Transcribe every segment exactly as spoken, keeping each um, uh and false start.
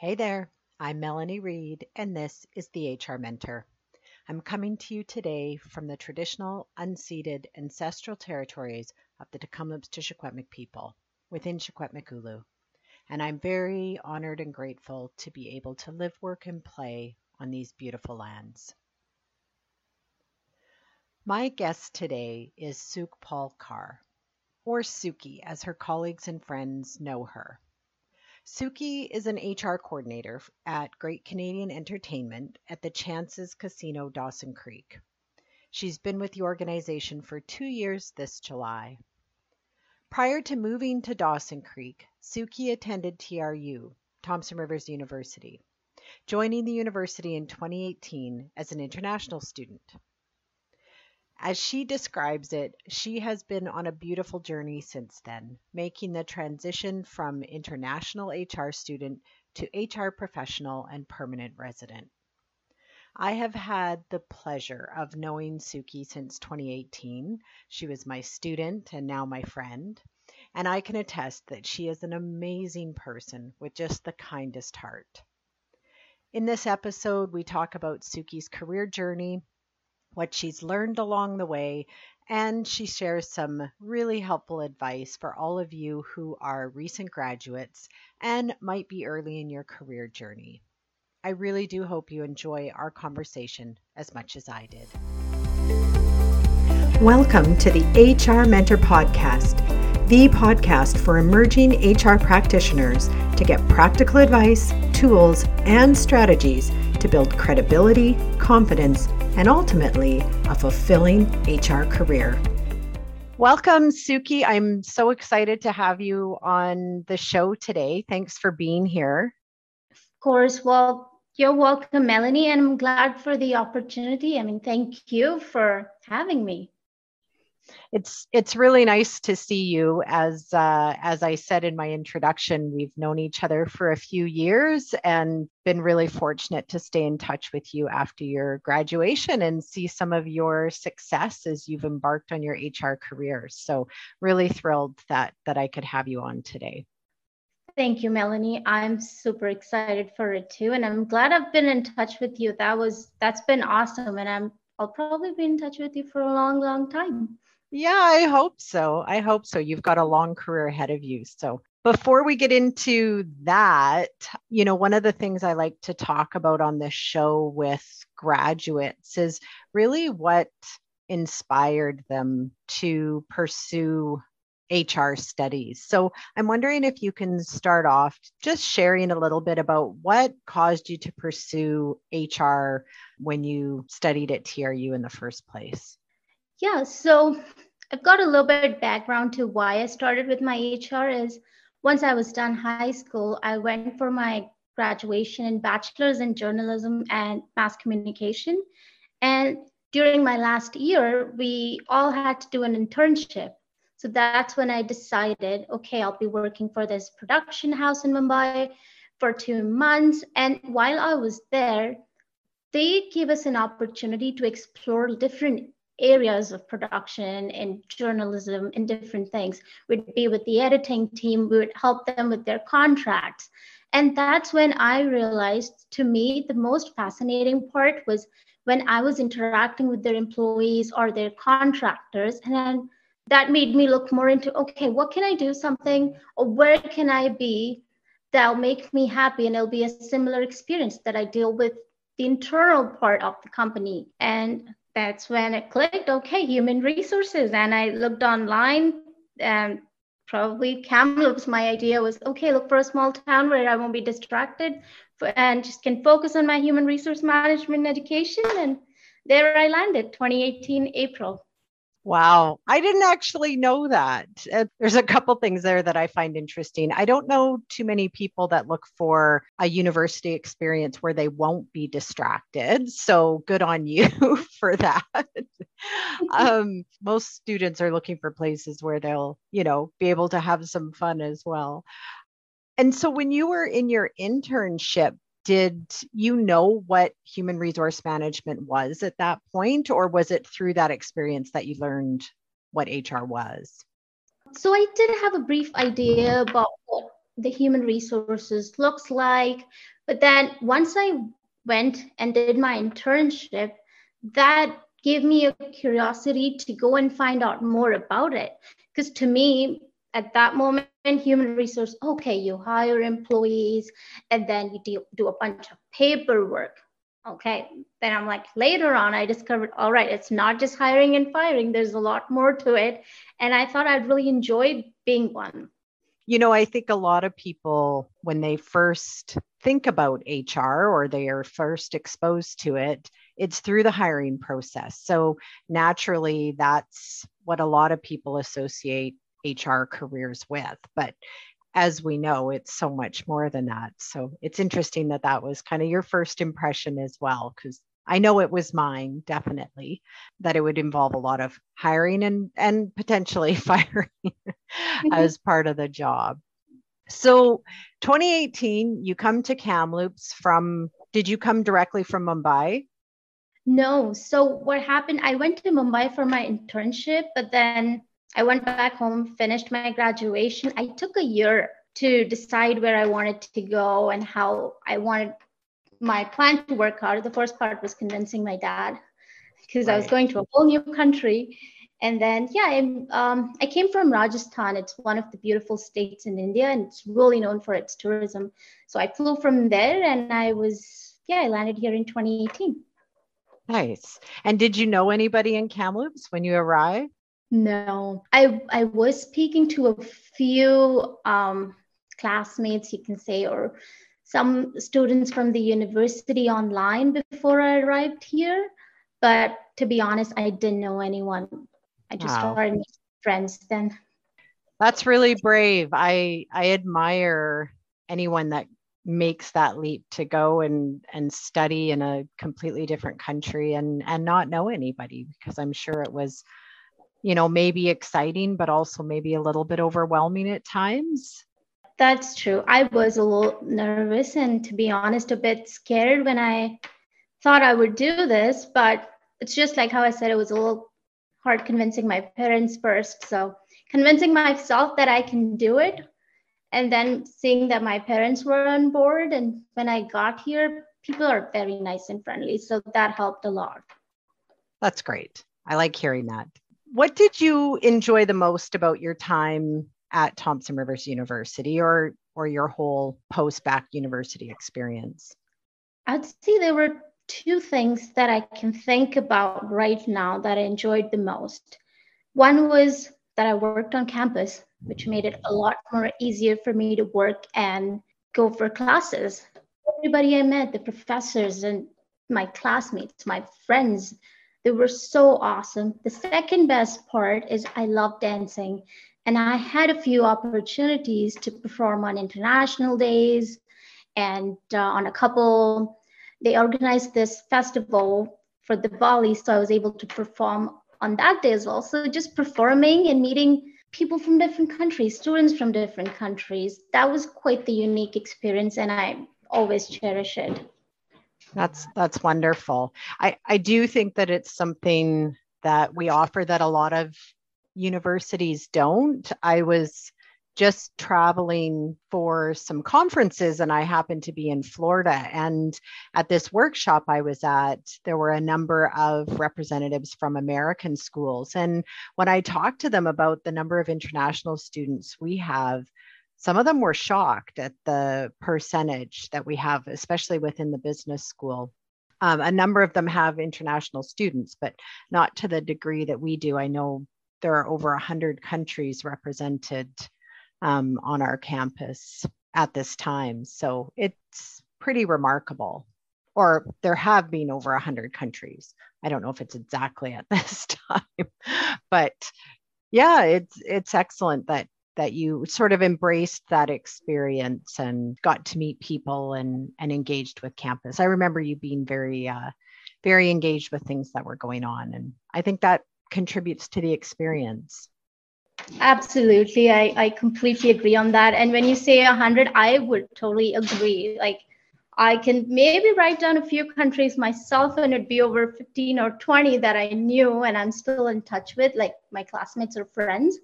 Hey there, I'm Melanie Reed, and this is the H R Mentor. I'm coming to you today from the traditional, unceded, ancestral territories of the Kamloops to Shikwet-Mik people within Shequemaculu, and I'm very honored and grateful to be able to live, work, and play on these beautiful lands. My guest today is Sukhpal Kaur, or Suki, as her colleagues and friends know her. Suki is an H R coordinator at Great Canadian Entertainment at the Chances Casino Dawson Creek. She's been with the organization for two years this July. Prior to moving to Dawson Creek, Suki attended T R U, Thompson Rivers University, joining the university in twenty eighteen as an international student. As she describes it, she has been on a beautiful journey since then, making the transition from international H R student to H R professional and permanent resident. I have had the pleasure of knowing Suki since twenty eighteen. She was my student and now my friend, and I can attest that she is an amazing person with just the kindest heart. In this episode, we talk about Suki's career journey, what she's learned along the way, and she shares some really helpful advice for all of you who are recent graduates and might be early in your career journey. I really do hope you enjoy our conversation as much as I did. Welcome to the H R Mentor Podcast, the podcast for emerging H R practitioners to get practical advice, tools, and strategies to build credibility, confidence, and ultimately a fulfilling H R career. Welcome, Suki. I'm so excited to have you on the show today. Thanks for being here. Of course. Well, you're welcome, Melanie, and I'm glad for the opportunity. I mean, thank you for having me. It's it's really nice to see you. As uh, as I said in my introduction, we've known each other for a few years and been really fortunate to stay in touch with you after your graduation and see some of your success as you've embarked on your H R career. So really thrilled that that I could have you on today. Thank you, Melanie. I'm super excited for it too, and I'm glad I've been in touch with you. That was that's been awesome, and I'm I'll probably be in touch with you for a long, long time. Yeah, I hope so. I hope so. You've got a long career ahead of you. So before we get into that, you know, one of the things I like to talk about on this show with graduates is really what inspired them to pursue H R studies. So I'm wondering if you can start off just sharing a little bit about what caused you to pursue H R when you studied at T R U in the first place. Yeah, so I've got a little bit of background to why I started with my H R is once I was done high school, I went for my graduation in bachelor's in journalism and mass communication. And during my last year, we all had to do an internship. So that's when I decided, okay, I'll be working for this production house in Mumbai for two months. And while I was there, they gave us an opportunity to explore different areas of production and journalism and different things. We'd be with the editing team, we would help them with their contracts. And that's when I realized, to me, the most fascinating part was when I was interacting with their employees or their contractors. And then that made me look more into, okay, what can I do something or where can I be that'll make me happy? And it'll be a similar experience that I deal with the internal part of the company. And that's when it clicked, okay, human resources. And I looked online and probably Kamloops, my idea was, okay, look for a small town where I won't be distracted and just can focus on my human resource management education. And there I landed twenty eighteen, April. Wow. I didn't actually know that. Uh, there's a couple things there that I find interesting. I don't know too many people that look for a university experience where they won't be distracted. So good on you for that. Um, most students are looking for places where they'll, you know, be able to have some fun as well. And so when you were in your internship, did you know what human resource management was at that point, or was it through that experience that you learned what H R was? So I did have a brief idea about what the human resources looks like. But then once I went and did my internship, that gave me a curiosity to go and find out more about it. Because to me, at that moment, human resource, okay, you hire employees and then you do, do a bunch of paperwork. Okay, then I'm like, later on, I discovered, all right, it's not just hiring and firing. There's a lot more to it. And I thought I'd really enjoy being one. You know, I think a lot of people, when they first think about H R or they are first exposed to it, it's through the hiring process. So naturally, that's what a lot of people associate H R careers with. But as we know, it's so much more than that. So it's interesting that that was kind of your first impression as well, because I know it was mine, definitely, that it would involve a lot of hiring and, and potentially firing mm-hmm. as part of the job. So twenty eighteen, you come to Kamloops from, did you come directly from Mumbai? No. So what happened, I went to Mumbai for my internship, but then I went back home, finished my graduation. I took a year to decide where I wanted to go and how I wanted my plan to work out. The first part was convincing my dad because right. I was going to a whole new country. And then, yeah, I, um, I came from Rajasthan. It's one of the beautiful states in India, and it's really known for its tourism. So I flew from there and I was, yeah, I landed here in twenty eighteen. Nice. And did you know anybody in Kamloops when you arrived? No, I I was speaking to a few um, classmates, you can say, or some students from the university online before I arrived here. But to be honest, I didn't know anyone. I just wow. started making friends then. That's really brave. I I admire anyone that makes that leap to go and, and study in a completely different country and, and not know anybody, because I'm sure it was, you know, maybe exciting, but also maybe a little bit overwhelming at times. That's true. I was a little nervous and, to be honest, a bit scared when I thought I would do this, but it's just like how I said, it was a little hard convincing my parents first. So convincing myself that I can do it, and then seeing that my parents were on board. And when I got here, people are very nice and friendly. So that helped a lot. That's great. I like hearing that. What did you enjoy the most about your time at Thompson Rivers University or or your whole post-bac university experience? I'd say there were two things that I can think about right now that I enjoyed the most. One was that I worked on campus, which made it a lot more easier for me to work and go for classes. Everybody I met, the professors and my classmates, my friends, they were so awesome. The second best part is I love dancing, and I had a few opportunities to perform on international days and uh, on a couple. They organized this festival for the Bali, so I was able to perform on that day as well. So just performing and meeting people from different countries, students from different countries, that was quite the unique experience, and I always cherish it. That's that's wonderful. I, I do think that it's something that we offer that a lot of universities don't. I was just traveling for some conferences and I happened to be in Florida. And at this workshop I was at, there were a number of representatives from American schools. And when I talked to them about the number of international students we have, some of them were shocked at the percentage that we have, especially within the business school. Um, a number of them have international students, but not to the degree that we do. I know there are over one hundred countries represented um, on our campus at this time. So it's pretty remarkable. Or there have been over one hundred countries. I don't know if it's exactly at this time, but yeah, it's it's excellent that that you sort of embraced that experience and got to meet people and, and engaged with campus. I remember you being very, uh, very engaged with things that were going on. And I think that contributes to the experience. Absolutely. I, I completely agree on that. And when you say one hundred, I would totally agree. Like, I can maybe write down a few countries myself, and it'd be over fifteen or twenty that I knew and I'm still in touch with, like my classmates or friends.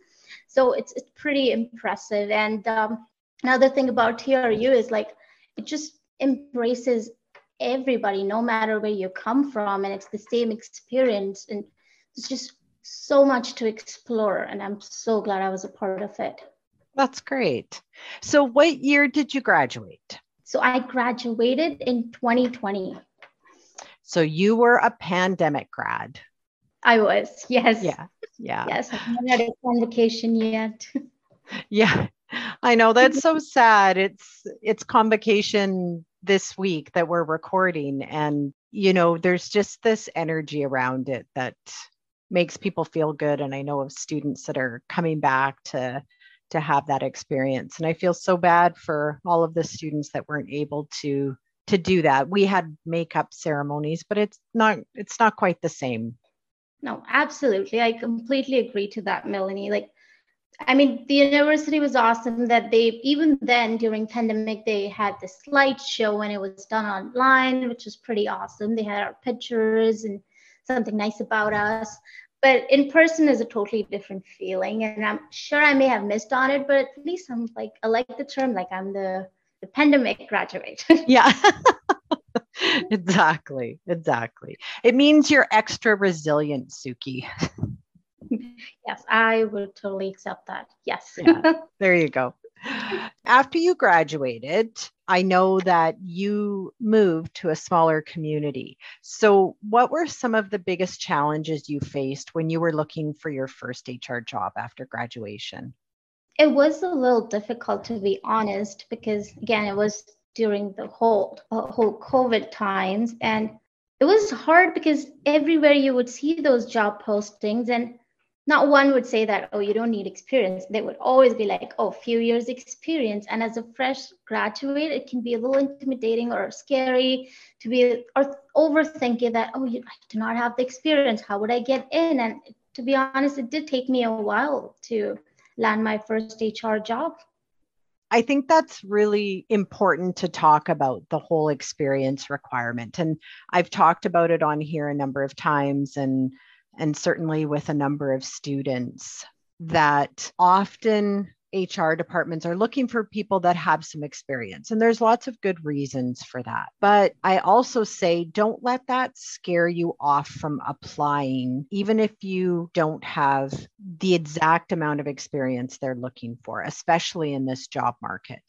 So it's it's pretty impressive. And um, Another thing about T R U is like, it just embraces everybody, no matter where you come from. And it's the same experience. And it's just so much to explore. And I'm so glad I was a part of it. That's great. So what year did you graduate? So I graduated in twenty twenty. So you were a pandemic grad. I was, yes. Yeah, yeah. Yes, I haven't had a convocation yet. Yeah, I know. That's so sad. It's it's convocation this week that we're recording. And, you know, there's just this energy around it that makes people feel good. And I know of students that are coming back to to have that experience. And I feel so bad for all of the students that weren't able to to do that. We had makeup ceremonies, but it's not it's not quite the same. No, absolutely. I completely agree to that, Melanie. Like, I mean, the university was awesome that they, even then during pandemic, they had this slideshow and it was done online, which was pretty awesome. They had our pictures and something nice about us. But in person is a totally different feeling. And I'm sure I may have missed on it, but at least I'm like, I like the term, like I'm the, the pandemic graduate. Yeah. Exactly. Exactly. It means you're extra resilient, Suki. Yes, I would totally accept that. Yes. Yeah, there you go. After you graduated, I know that you moved to a smaller community. So what were some of the biggest challenges you faced when you were looking for your first H R job after graduation? It was a little difficult, to be honest, because again, it was during the whole, uh, whole COVID times. And it was hard because everywhere you would see those job postings and not one would say that, oh, you don't need experience. They would always be like, oh, few years experience. And as a fresh graduate, it can be a little intimidating or scary to be or overthinking that, oh, you, I do not have the experience. How would I get in? And to be honest, it did take me a while to land my first H R job. I think that's really important to talk about, the whole experience requirement. And I've talked about it on here a number of times, and and certainly with a number of students, that often H R departments are looking for people that have some experience. And there's lots of good reasons for that. But I also say, don't let that scare you off from applying, even if you don't have the exact amount of experience they're looking for, especially in this job market.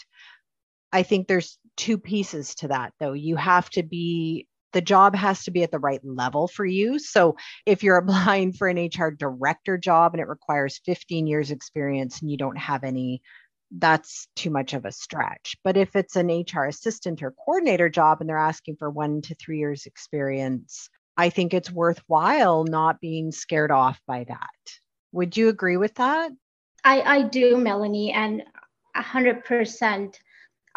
I think there's two pieces to that, though. You have to be The job has to be at the right level for you. So if you're applying for an H R director job and it requires fifteen years experience and you don't have any, that's too much of a stretch. But if it's an H R assistant or coordinator job and they're asking for one to three years experience, I think it's worthwhile not being scared off by that. Would you agree with that? I, I do, Melanie, and one hundred percent.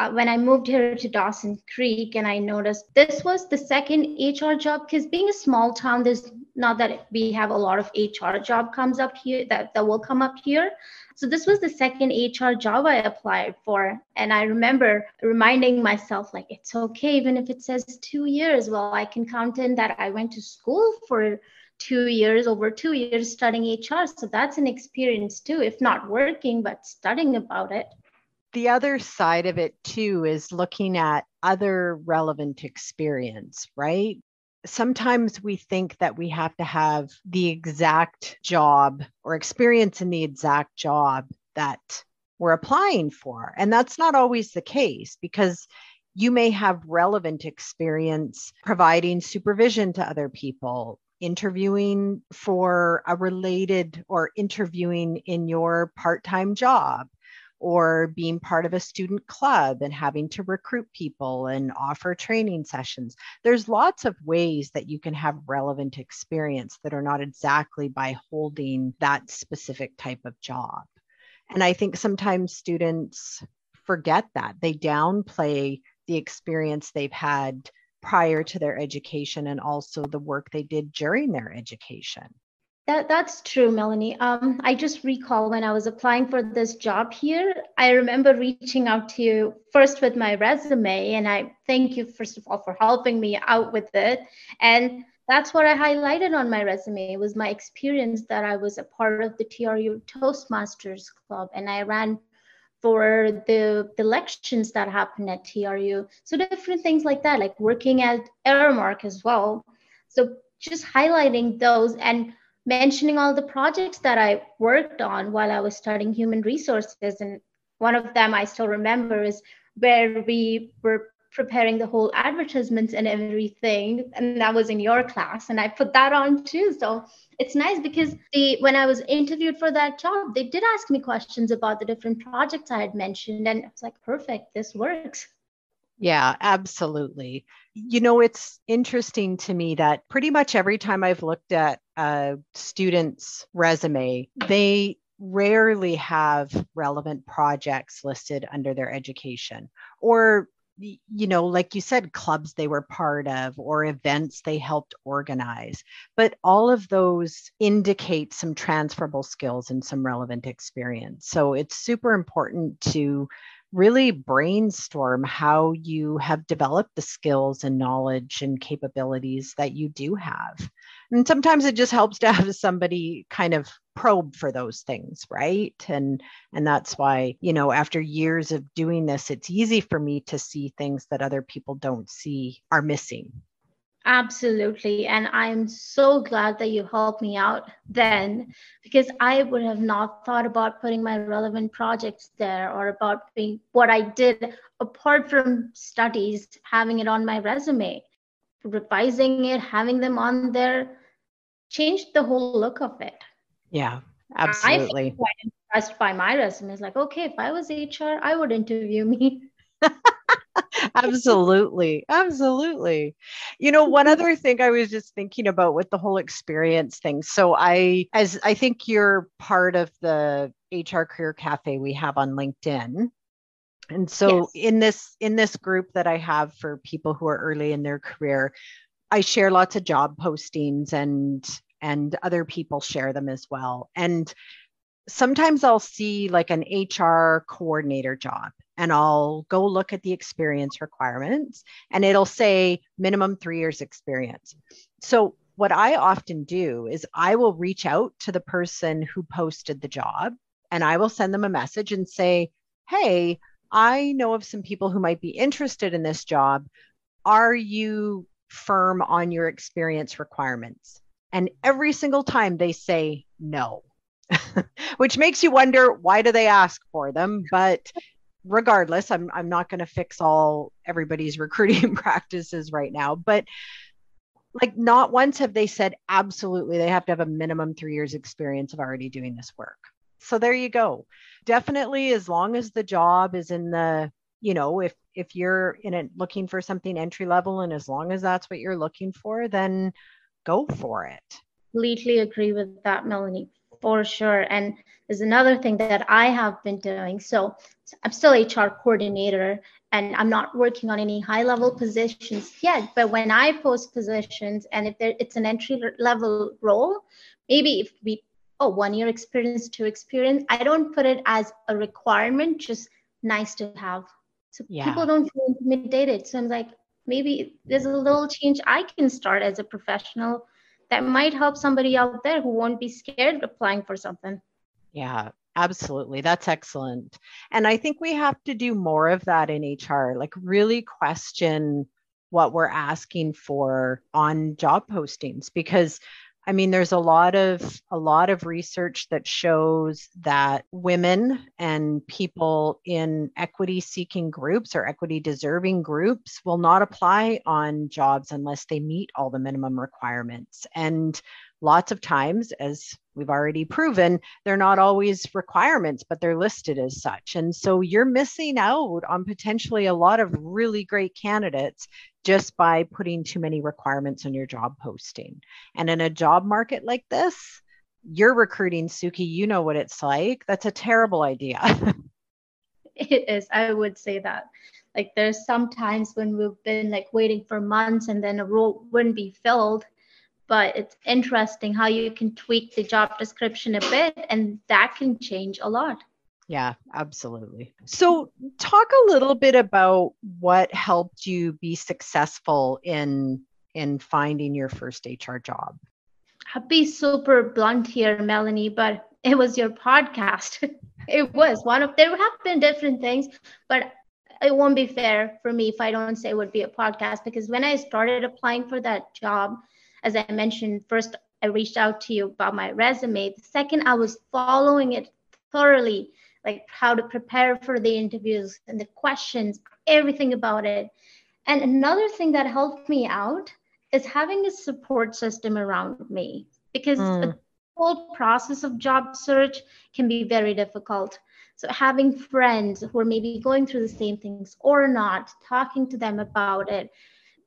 Uh, when I moved here to Dawson Creek, and I noticed this was the second H R job, because being a small town, there's not that we have a lot of H R job comes up here that, that will come up here. So this was the second H R job I applied for. And I remember reminding myself, like, it's okay, even if it says two years, well, I can count in that I went to school for two years, over two years studying H R. So that's an experience too, if not working, but studying about it. The other side of it too is looking at other relevant experience, right? Sometimes we think that we have to have the exact job or experience in the exact job that we're applying for. And that's not always the case, because you may have relevant experience providing supervision to other people, interviewing for a related or interviewing in your part-time job, or being part of a student club and having to recruit people and offer training sessions. There's lots of ways that you can have relevant experience that are not exactly by holding that specific type of job. And I think sometimes students forget that. They downplay the experience they've had prior to their education and also the work they did during their education. That, that's true, Melanie. Um, I just recall when I was applying for this job here, I remember reaching out to you first with my resume, and I thank you, first of all, for helping me out with it. And that's what I highlighted on my resume. It was my experience that I was a part of the T R U Toastmasters Club, and I ran for the, the elections that happen at T R U. So different things like that, like working at Aramark as well. So just highlighting those and mentioning all the projects that I worked on while I was studying human resources. And one of them I still remember is where we were preparing the whole advertisements and everything. And that was in your class. And I put that on too. So it's nice because the, when I was interviewed for that job, they did ask me questions about the different projects I had mentioned. And I was like, perfect, this works. Yeah, absolutely. You know, it's interesting to me that pretty much every time I've looked at a student's resume, they rarely have relevant projects listed under their education, or, you know, like you said, clubs they were part of or events they helped organize. But all of those indicate some transferable skills and some relevant experience. So it's super important to really brainstorm how you have developed the skills and knowledge and capabilities that you do have. And sometimes it just helps to have somebody kind of probe for those things, right? And and that's why, you know, after years of doing this, it's easy for me to see things that other people don't see are missing. Absolutely. And I'm so glad that you helped me out then, because I would have not thought about putting my relevant projects there or about being what I did apart from studies, having it on my resume, revising it, having them on there, changed the whole look of it. Yeah, absolutely. I feel quite impressed by my resume. It's like, okay, if I was H R, I would interview me. Absolutely. Absolutely. You know, one other thing I was just thinking about with the whole experience thing. So I, as I think you're part of the H R Career Cafe we have on LinkedIn. And so yes. in this, in this group that I have for people who are early in their career, I share lots of job postings and, and other people share them as well. And sometimes I'll see like an H R coordinator job and I'll go look at the experience requirements and it'll say minimum three years experience. So what I often do is I will reach out to the person who posted the job and I will send them a message and say, hey, I know of some people who might be interested in this job. Are you firm on your experience requirements? And every single time they say no. Which makes you wonder, why do they ask for them? But regardless, I'm I'm not going to fix all everybody's recruiting practices right now. But like, not once have they said absolutely they have to have a minimum three years experience of already doing this work. So there you go. Definitely, as long as the job is in the, you know, if if you're in it looking for something entry level, and as long as that's what you're looking for, then go for it. Completely agree with that, Melanie. For sure. And there's another thing that I have been doing. So I'm still H R coordinator and I'm not working on any high level positions yet. But when I post positions and if there, it's an entry level role, maybe if we, oh, one year experience, two experience, I don't put it as a requirement, just nice to have. So yeah. People don't feel intimidated. So I'm like, maybe there's a little change I can start as a professional that might help somebody out there who won't be scared of applying for something. Yeah, absolutely. That's excellent. And I think we have to do more of that in H R, like really question what we're asking for on job postings, because I mean, there's a lot of a lot of research that shows that women and people in equity-seeking groups or equity-deserving groups will not apply on jobs unless they meet all the minimum requirements. And lots of times, as we've already proven, they're not always requirements, but they're listed as such. And so you're missing out on potentially a lot of really great candidates just by putting too many requirements on your job posting. And in a job market like this, you're recruiting, Suki, you know what it's like. That's a terrible idea. It is. I would say that. Like there's some times when we've been like waiting for months and then a role wouldn't be filled. But it's interesting how you can tweak the job description a bit, and that can change a lot. Yeah, absolutely. So talk a little bit about what helped you be successful in, in finding your first H R job. I'll be super blunt here, Melanie, but it was your podcast. It was one of, there have been different things, but it won't be fair for me if I don't say it would be a podcast, because when I started applying for that job, as I mentioned, first, I reached out to you about my resume. The second, I was following it thoroughly, like how to prepare for the interviews and the questions, everything about it. And another thing that helped me out is having a support system around me, because mm. the whole process of job search can be very difficult. So having friends who are maybe going through the same things or not, talking to them about it,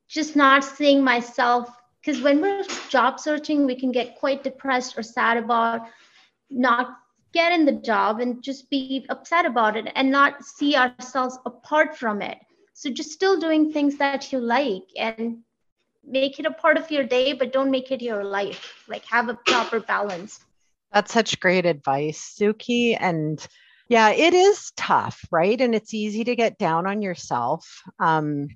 just not seeing myself, because when we're job searching, we can get quite depressed or sad about not getting the job and just be upset about it and not see ourselves apart from it. So just still doing things that you like and make it a part of your day, but don't make it your life. Like have a proper balance. That's such great advice, Suki. And yeah, it is tough, right? And it's easy to get down on yourself. Um,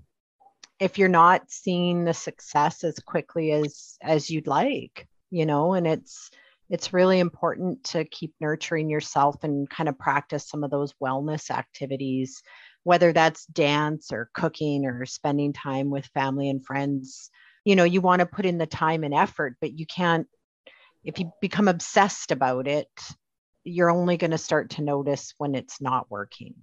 if you're not seeing the success as quickly as, as you'd like, you know, and it's, it's really important to keep nurturing yourself and kind of practice some of those wellness activities, whether that's dance or cooking or spending time with family and friends. You know, you want to put in the time and effort, but you can't, if you become obsessed about it, you're only going to start to notice when it's not working.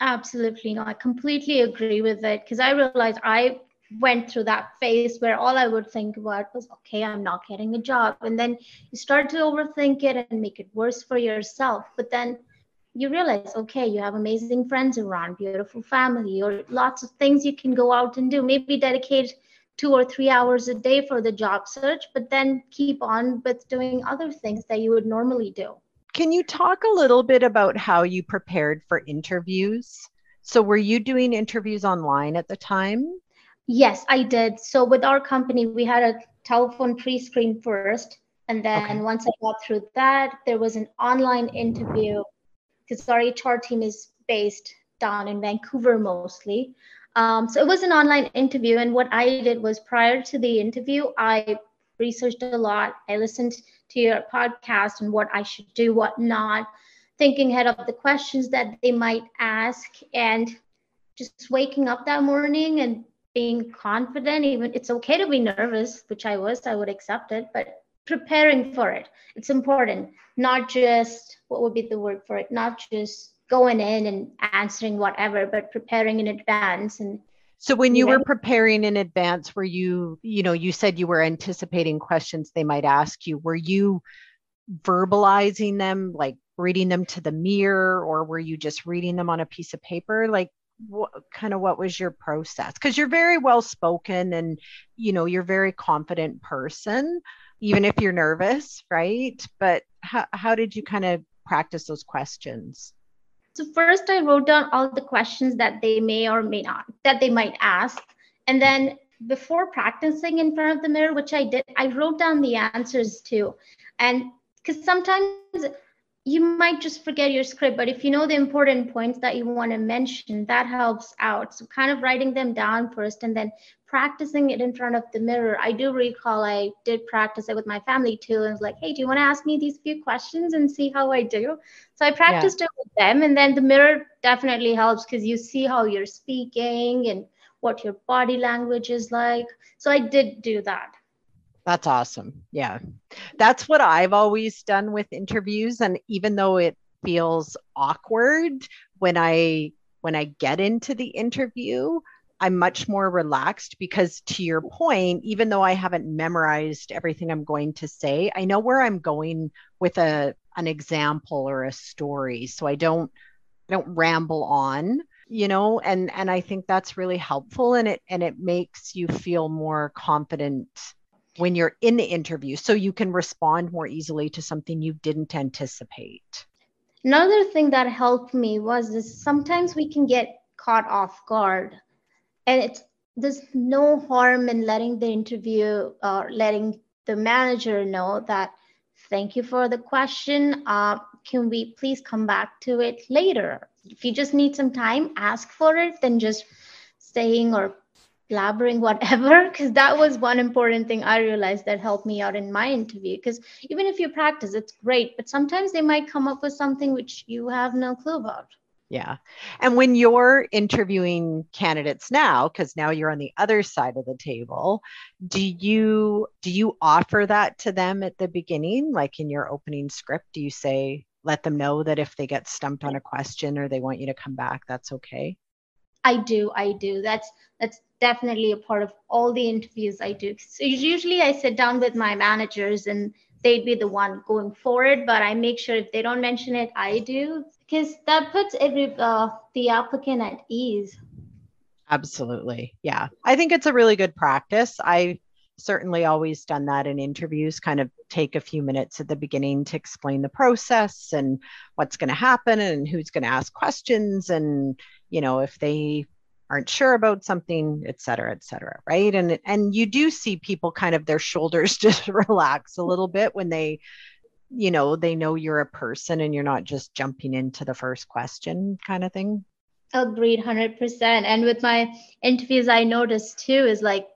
Absolutely. No, I completely agree with it, because I realized I went through that phase where all I would think about was, okay, I'm not getting a job. And then you start to overthink it and make it worse for yourself. But then you realize, okay, you have amazing friends around, beautiful family, or lots of things you can go out and do. Maybe dedicate two or three hours a day for the job search, but then keep on with doing other things that you would normally do. Can you talk a little bit about how you prepared for interviews? So were you doing interviews online at the time? Yes, I did. So with our company, we had a telephone pre-screen first. And then okay. once I got through that, there was an online interview, because our H R team is based down in Vancouver mostly. Um, so it was an online interview. And what I did was, prior to the interview, I researched a lot. I listened to your podcast and what I should do, what not, thinking ahead of the questions that they might ask, and just waking up that morning and being confident. Even it's okay to be nervous, which I was, I would accept it, but preparing for it. It's important, not just, what would be the word for it? Not just going in and answering whatever, but preparing in advance. And so when you were preparing in advance, were you, you know, you said you were anticipating questions they might ask you. Were you verbalizing them, like reading them to the mirror, or were you just reading them on a piece of paper? Like what kind of, what was your process? Because you're very well spoken and, you know, you're a very confident person, even if you're nervous, right? But how, how did you kind of practice those questions? So first I wrote down all the questions that they may or may not, that they might ask. And then before practicing in front of the mirror, which I did, I wrote down the answers too. And because sometimes you might just forget your script, but if you know the important points that you want to mention, that helps out. So kind of writing them down first and then practicing it in front of the mirror. I do recall I did practice it with my family too. And was like, hey, do you want to ask me these few questions and see how I do? So I practiced yeah. it with them. And then the mirror definitely helps, because you see how you're speaking and what your body language is like. So I did do that. That's awesome. Yeah. That's what I've always done with interviews. And even though it feels awkward when I, when I get into the interview, I'm much more relaxed, because to your point, even though I haven't memorized everything I'm going to say, I know where I'm going with a an example or a story. So I don't I don't ramble on, you know, and and I think that's really helpful, and it and it makes you feel more confident when you're in the interview, so you can respond more easily to something you didn't anticipate. Another thing that helped me was this, sometimes we can get caught off guard. And it's, there's no harm in letting the interview or letting the manager know that, thank you for the question. Uh, can we please come back to it later? If you just need some time, ask for it, than just saying or blabbering whatever, because that was one important thing I realized that helped me out in my interview. Because even if you practice, it's great, but sometimes they might come up with something which you have no clue about. Yeah. And when you're interviewing candidates now, because now you're on the other side of the table, do you do you offer that to them at the beginning? Like in your opening script, do you say, let them know that if they get stumped on a question or they want you to come back, that's okay? I do. I do. That's that's definitely a part of all the interviews I do. So usually I sit down with my managers and they'd be the one going forward, but I make sure if they don't mention it, I do, because that puts every uh, the applicant at ease. Absolutely. Yeah. I think it's a really good practice. I certainly always done that in interviews, kind of take a few minutes at the beginning to explain the process and what's going to happen and who's going to ask questions. And, you know, if they aren't sure about something, et cetera, et cetera. Right. And, and you do see people kind of their shoulders just relax a little bit when they, you know, they know you're a person and you're not just jumping into the first question kind of thing. Agreed. one hundred percent. And with my interviews, I noticed too, is like,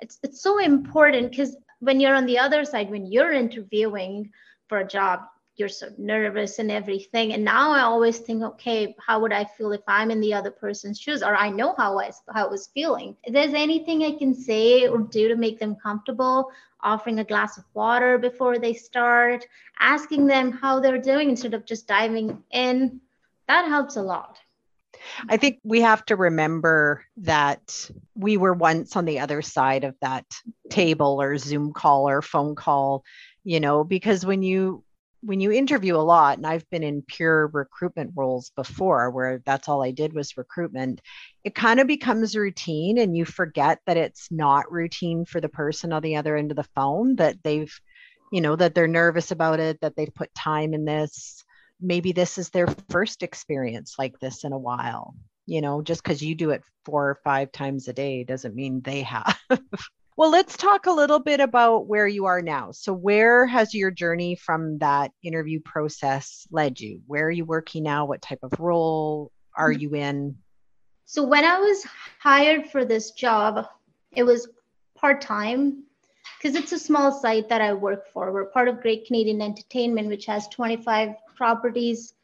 it's, it's so important, because when you're on the other side, when you're interviewing for a job, you're so nervous and everything. And now I always think, okay, how would I feel if I'm in the other person's shoes? Or I know how I, how I was feeling. If there's anything I can say or do to make them comfortable, offering a glass of water before they start, asking them how they're doing instead of just diving in, that helps a lot. I think we have to remember that we were once on the other side of that table or Zoom call or phone call, you know, because when you when you interview a lot, and I've been in pure recruitment roles before where that's all I did was recruitment, it kind of becomes routine and you forget that it's not routine for the person on the other end of the phone, that they've, you know, that they're nervous about it, that they've put time in this. Maybe this is their first experience like this in a while, you know, just because you do it four or five times a day doesn't mean they have. Well, let's talk a little bit about where you are now. So where has your journey from that interview process led you? Where are you working now? What type of role are you in? So when I was hired for this job, it was part-time, because it's a small site that I work for. We're part of Great Canadian Entertainment, which has twenty-five properties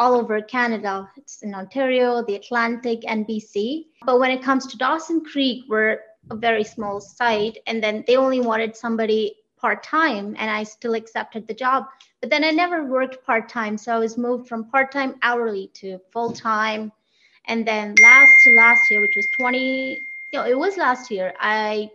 all over Canada. It's in Ontario, the Atlantic, and B C. But when it comes to Dawson Creek, we're a very small site, and then they only wanted somebody part-time, and I still accepted the job. But then I never worked part-time, so I was moved from part-time hourly to full-time. And then last to last year, which was twenty, you know, it was last year, I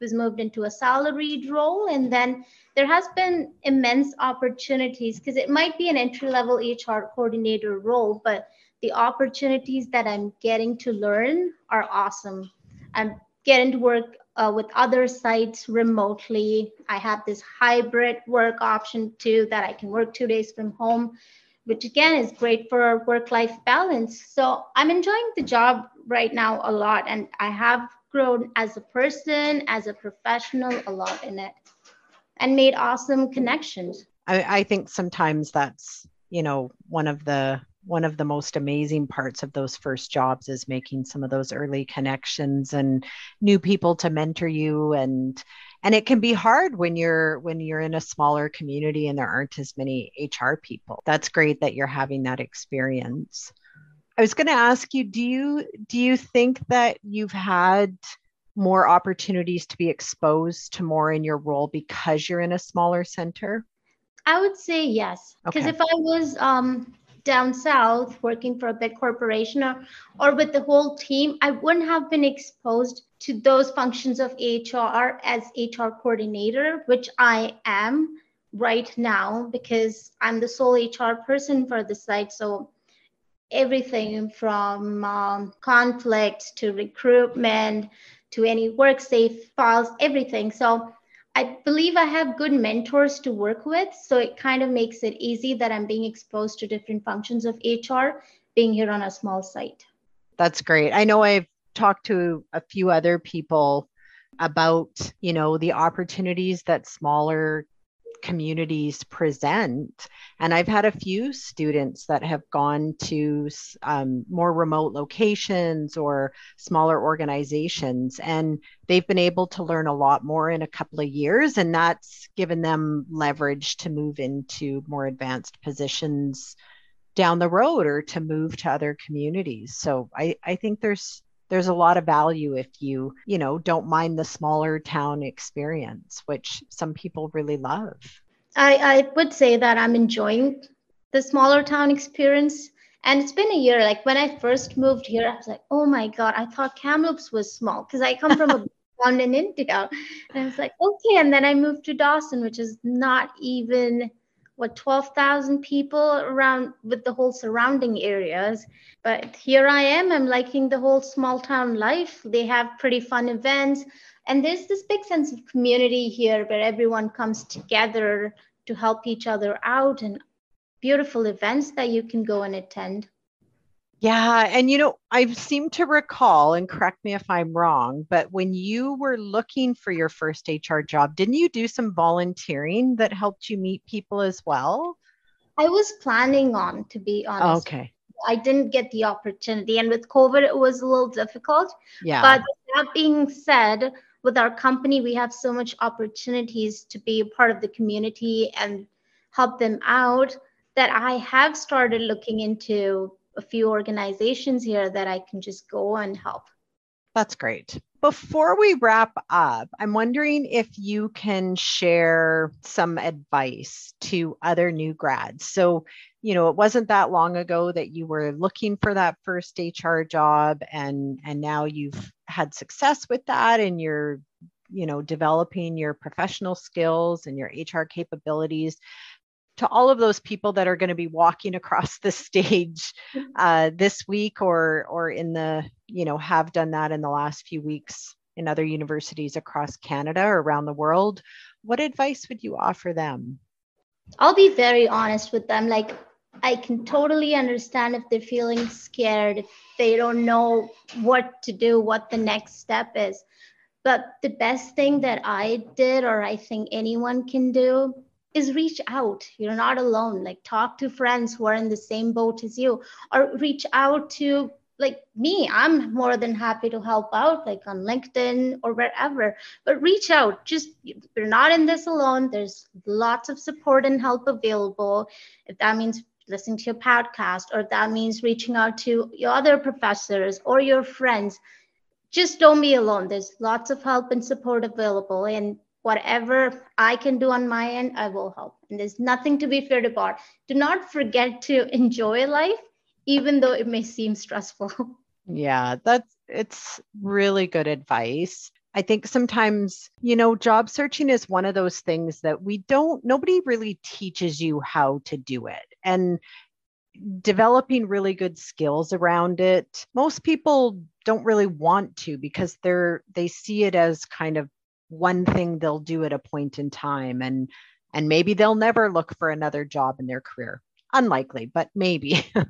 was moved into a salaried role. And then there has been immense opportunities, because it might be an entry-level H R coordinator role, but the opportunities that I'm getting to learn are awesome. I'm getting to work uh, with other sites remotely. I have this hybrid work option too, that I can work two days from home, which again is great for work-life balance. So I'm enjoying the job right now a lot, and I have grown as a person, as a professional a lot in it, and made awesome connections. I, I think sometimes that's, you know, one of the one of the most amazing parts of those first jobs is making some of those early connections and new people to mentor you. And, and it can be hard when you're, when you're in a smaller community and there aren't as many H R people. That's great that you're having that experience. I was going to ask you, do you, do you think that you've had more opportunities to be exposed to more in your role because you're in a smaller center? I would say yes. Because okay. If I was, um, down south working for a big corporation or, or with the whole team, I wouldn't have been exposed to those functions of H R as H R coordinator, which I am right now because I'm the sole H R person for the site. So everything from um, conflicts to recruitment to any work safe files, everything. So I believe I have good mentors to work with, so it kind of makes it easy that I'm being exposed to different functions of H R being here on a small site. That's great. I know I've talked to a few other people about, you know, the opportunities that smaller communities present. And I've had a few students that have gone to um, more remote locations or smaller organizations, and they've been able to learn a lot more in a couple of years. And that's given them leverage to move into more advanced positions down the road or to move to other communities. So I, I think there's There's a lot of value if you, you know, don't mind the smaller town experience, which some people really love. I, I would say that I'm enjoying the smaller town experience. And it's been a year. Like when I first moved here, I was like, oh my God, I thought Kamloops was small because I come from a town in India. And I was like, okay. And then I moved to Dawson, which is not even... what, twelve thousand people around with the whole surrounding areas. But here I am, I'm liking the whole small town life. They have pretty fun events. And there's this big sense of community here where everyone comes together to help each other out and beautiful events that you can go and attend. Yeah. And, you know, I seem to recall, and correct me if I'm wrong, but when you were looking for your first H R job, didn't you do some volunteering that helped you meet people as well? I was planning on, to be honest. Okay. I didn't get the opportunity. And with COVID, it was a little difficult. Yeah. But that being said, with our company, we have so much opportunities to be a part of the community and help them out that I have started looking into a few organizations here that I can just go and help. That's great. Before we wrap up, I'm wondering if you can share some advice to other new grads. So, you know, it wasn't that long ago that you were looking for that first H R job, and, and now you've had success with that and you're, you know, developing your professional skills and your H R capabilities. To all of those people that are going to be walking across the stage uh, this week or or in the, you know, have done that in the last few weeks in other universities across Canada or around the world, what advice would you offer them? I'll be very honest with them. Like, I can totally understand if they're feeling scared, if they don't know what to do, what the next step is. But the best thing that I did, or I think anyone can do, is reach out. You're not alone. Like, talk to friends who are in the same boat as you, or reach out to like me. I'm more than happy to help out, like on LinkedIn or wherever, but reach out. Just, you're not in this alone. There's lots of support and help available. If that means listening to your podcast, or if that means reaching out to your other professors or your friends, just don't be alone. There's lots of help and support available, and whatever I can do on my end, I will help. And there's nothing to be feared about. Do not forget to enjoy life, even though it may seem stressful. Yeah, that's, it's really good advice. I think sometimes, you know, job searching is one of those things that we don't, nobody really teaches you how to do it. And developing really good skills around it, most people don't really want to, because they're, they see it as kind of one thing they'll do at a point in time, and and maybe they'll never look for another job in their career. Unlikely, but maybe. And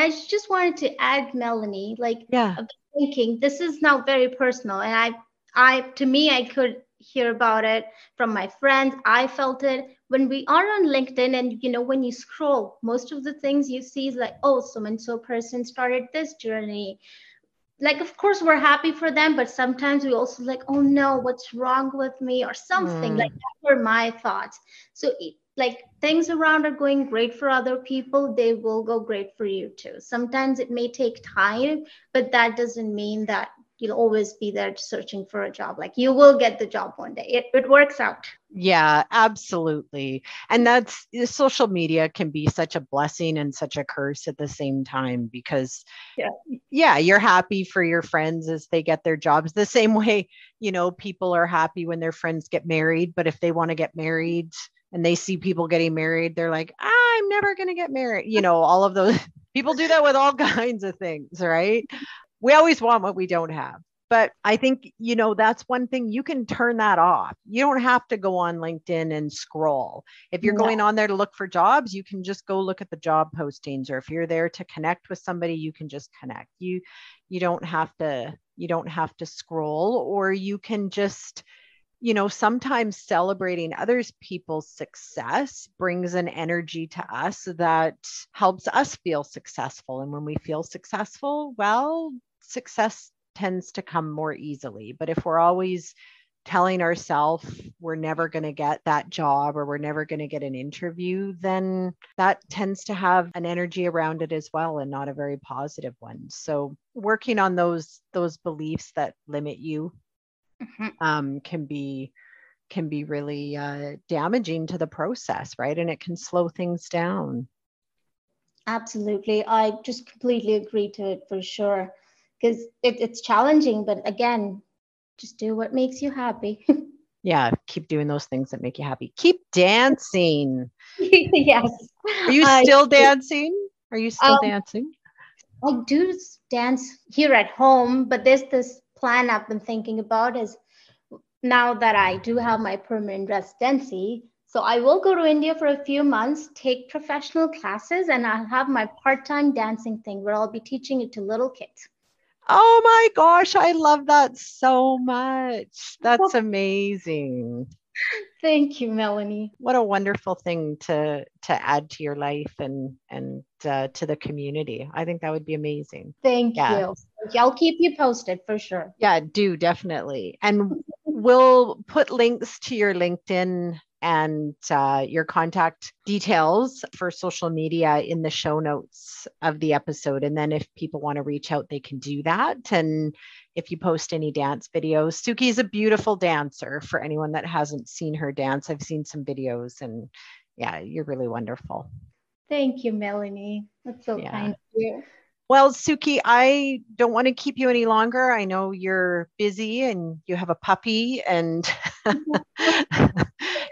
I just wanted to add, Melanie, like, yeah, I've been thinking, this is now very personal, and I I to me, I could hear about it from my friends. I felt it when we are on LinkedIn, and you know, when you scroll, most of the things you see is like, oh, so and so person started this journey. Like, of course, we're happy for them, but sometimes we also like, oh no, what's wrong with me or something. Mm. Like, that were my thoughts. So like, things around are going great for other people, they will go great for you too. Sometimes it may take time, but that doesn't mean that you'll always be there searching for a job. Like, you will get the job one day. It, it works out. Yeah, absolutely. And that's, social media can be such a blessing and such a curse at the same time, because yeah, yeah you're happy for your friends as they get their jobs, the same way, you know, people are happy when their friends get married, but if they want to get married and they see people getting married, they're like, I'm never going to get married. You know, all of those people do that with all kinds of things, right? We always want what we don't have. But I think, you know, that's one thing, you can turn that off. You don't have to go on LinkedIn and scroll. If you're no. going on there to look for jobs, you can just go look at the job postings, or if you're there to connect with somebody, you can just connect. You you don't have to you don't have to scroll, or you can just you know, sometimes celebrating others people's success brings an energy to us that helps us feel successful. And when we feel successful, well, success tends to come more easily. But if we're always telling ourselves we're never going to get that job or we're never going to get an interview, then that tends to have an energy around it as well, and not a very positive one. So working on those those beliefs that limit you mm-hmm. um, can be can be really uh, damaging to the process, right? And it can slow things down. Absolutely, I just completely agree to it for sure, because it, it's challenging, but again, just do what makes you happy. Yeah, keep doing those things that make you happy. Keep dancing. Yes. Are you still I, dancing? Are you still um, dancing? I do dance here at home, but there's this plan I've been thinking about is now that I do have my permanent residency. So I will go to India for a few months, take professional classes, and I'll have my part-time dancing thing where I'll be teaching it to little kids. Oh my gosh, I love that so much. That's amazing. Thank you, Melanie. What a wonderful thing to to add to your life and and uh, to the community. I think that would be amazing. Thank yeah. you. I'll keep you posted for sure. Yeah, do definitely. And we'll put links to your LinkedIn and uh, your contact details for social media in the show notes of the episode. And then if people want to reach out, they can do that. And if you post any dance videos, Suki's a beautiful dancer for anyone that hasn't seen her dance. I've seen some videos and yeah, you're really wonderful. Thank you, Melanie. That's so yeah. kind of you. Well, Suki, I don't want to keep you any longer. I know you're busy and you have a puppy and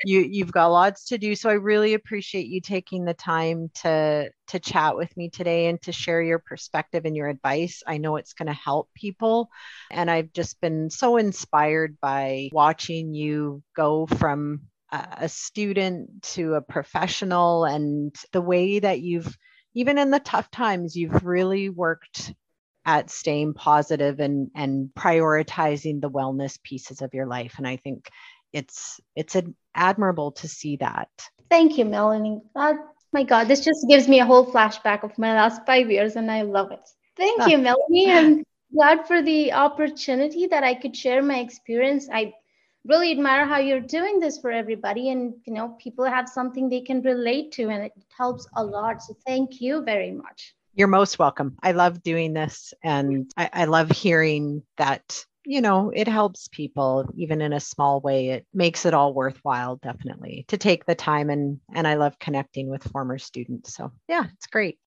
you, you've got lots to do. So I really appreciate you taking the time to, to chat with me today and to share your perspective and your advice. I know it's going to help people. And I've just been so inspired by watching you go from a, a student to a professional, and the way that you've, even in the tough times, you've really worked at staying positive and, and prioritizing the wellness pieces of your life. And I think it's it's an admirable to see that. Thank you, Melanie. Oh my God, this just gives me a whole flashback of my last five years and I love it. Thank oh. you, Melanie. I'm glad for the opportunity that I could share my experience. I really admire how you're doing this for everybody, and you know, people have something they can relate to and it helps a lot. So thank you very much. You're most welcome. I love doing this and I, I love hearing that, you know, it helps people even in a small way. It makes it all worthwhile, definitely, to take the time, and and I love connecting with former students. So yeah, it's great.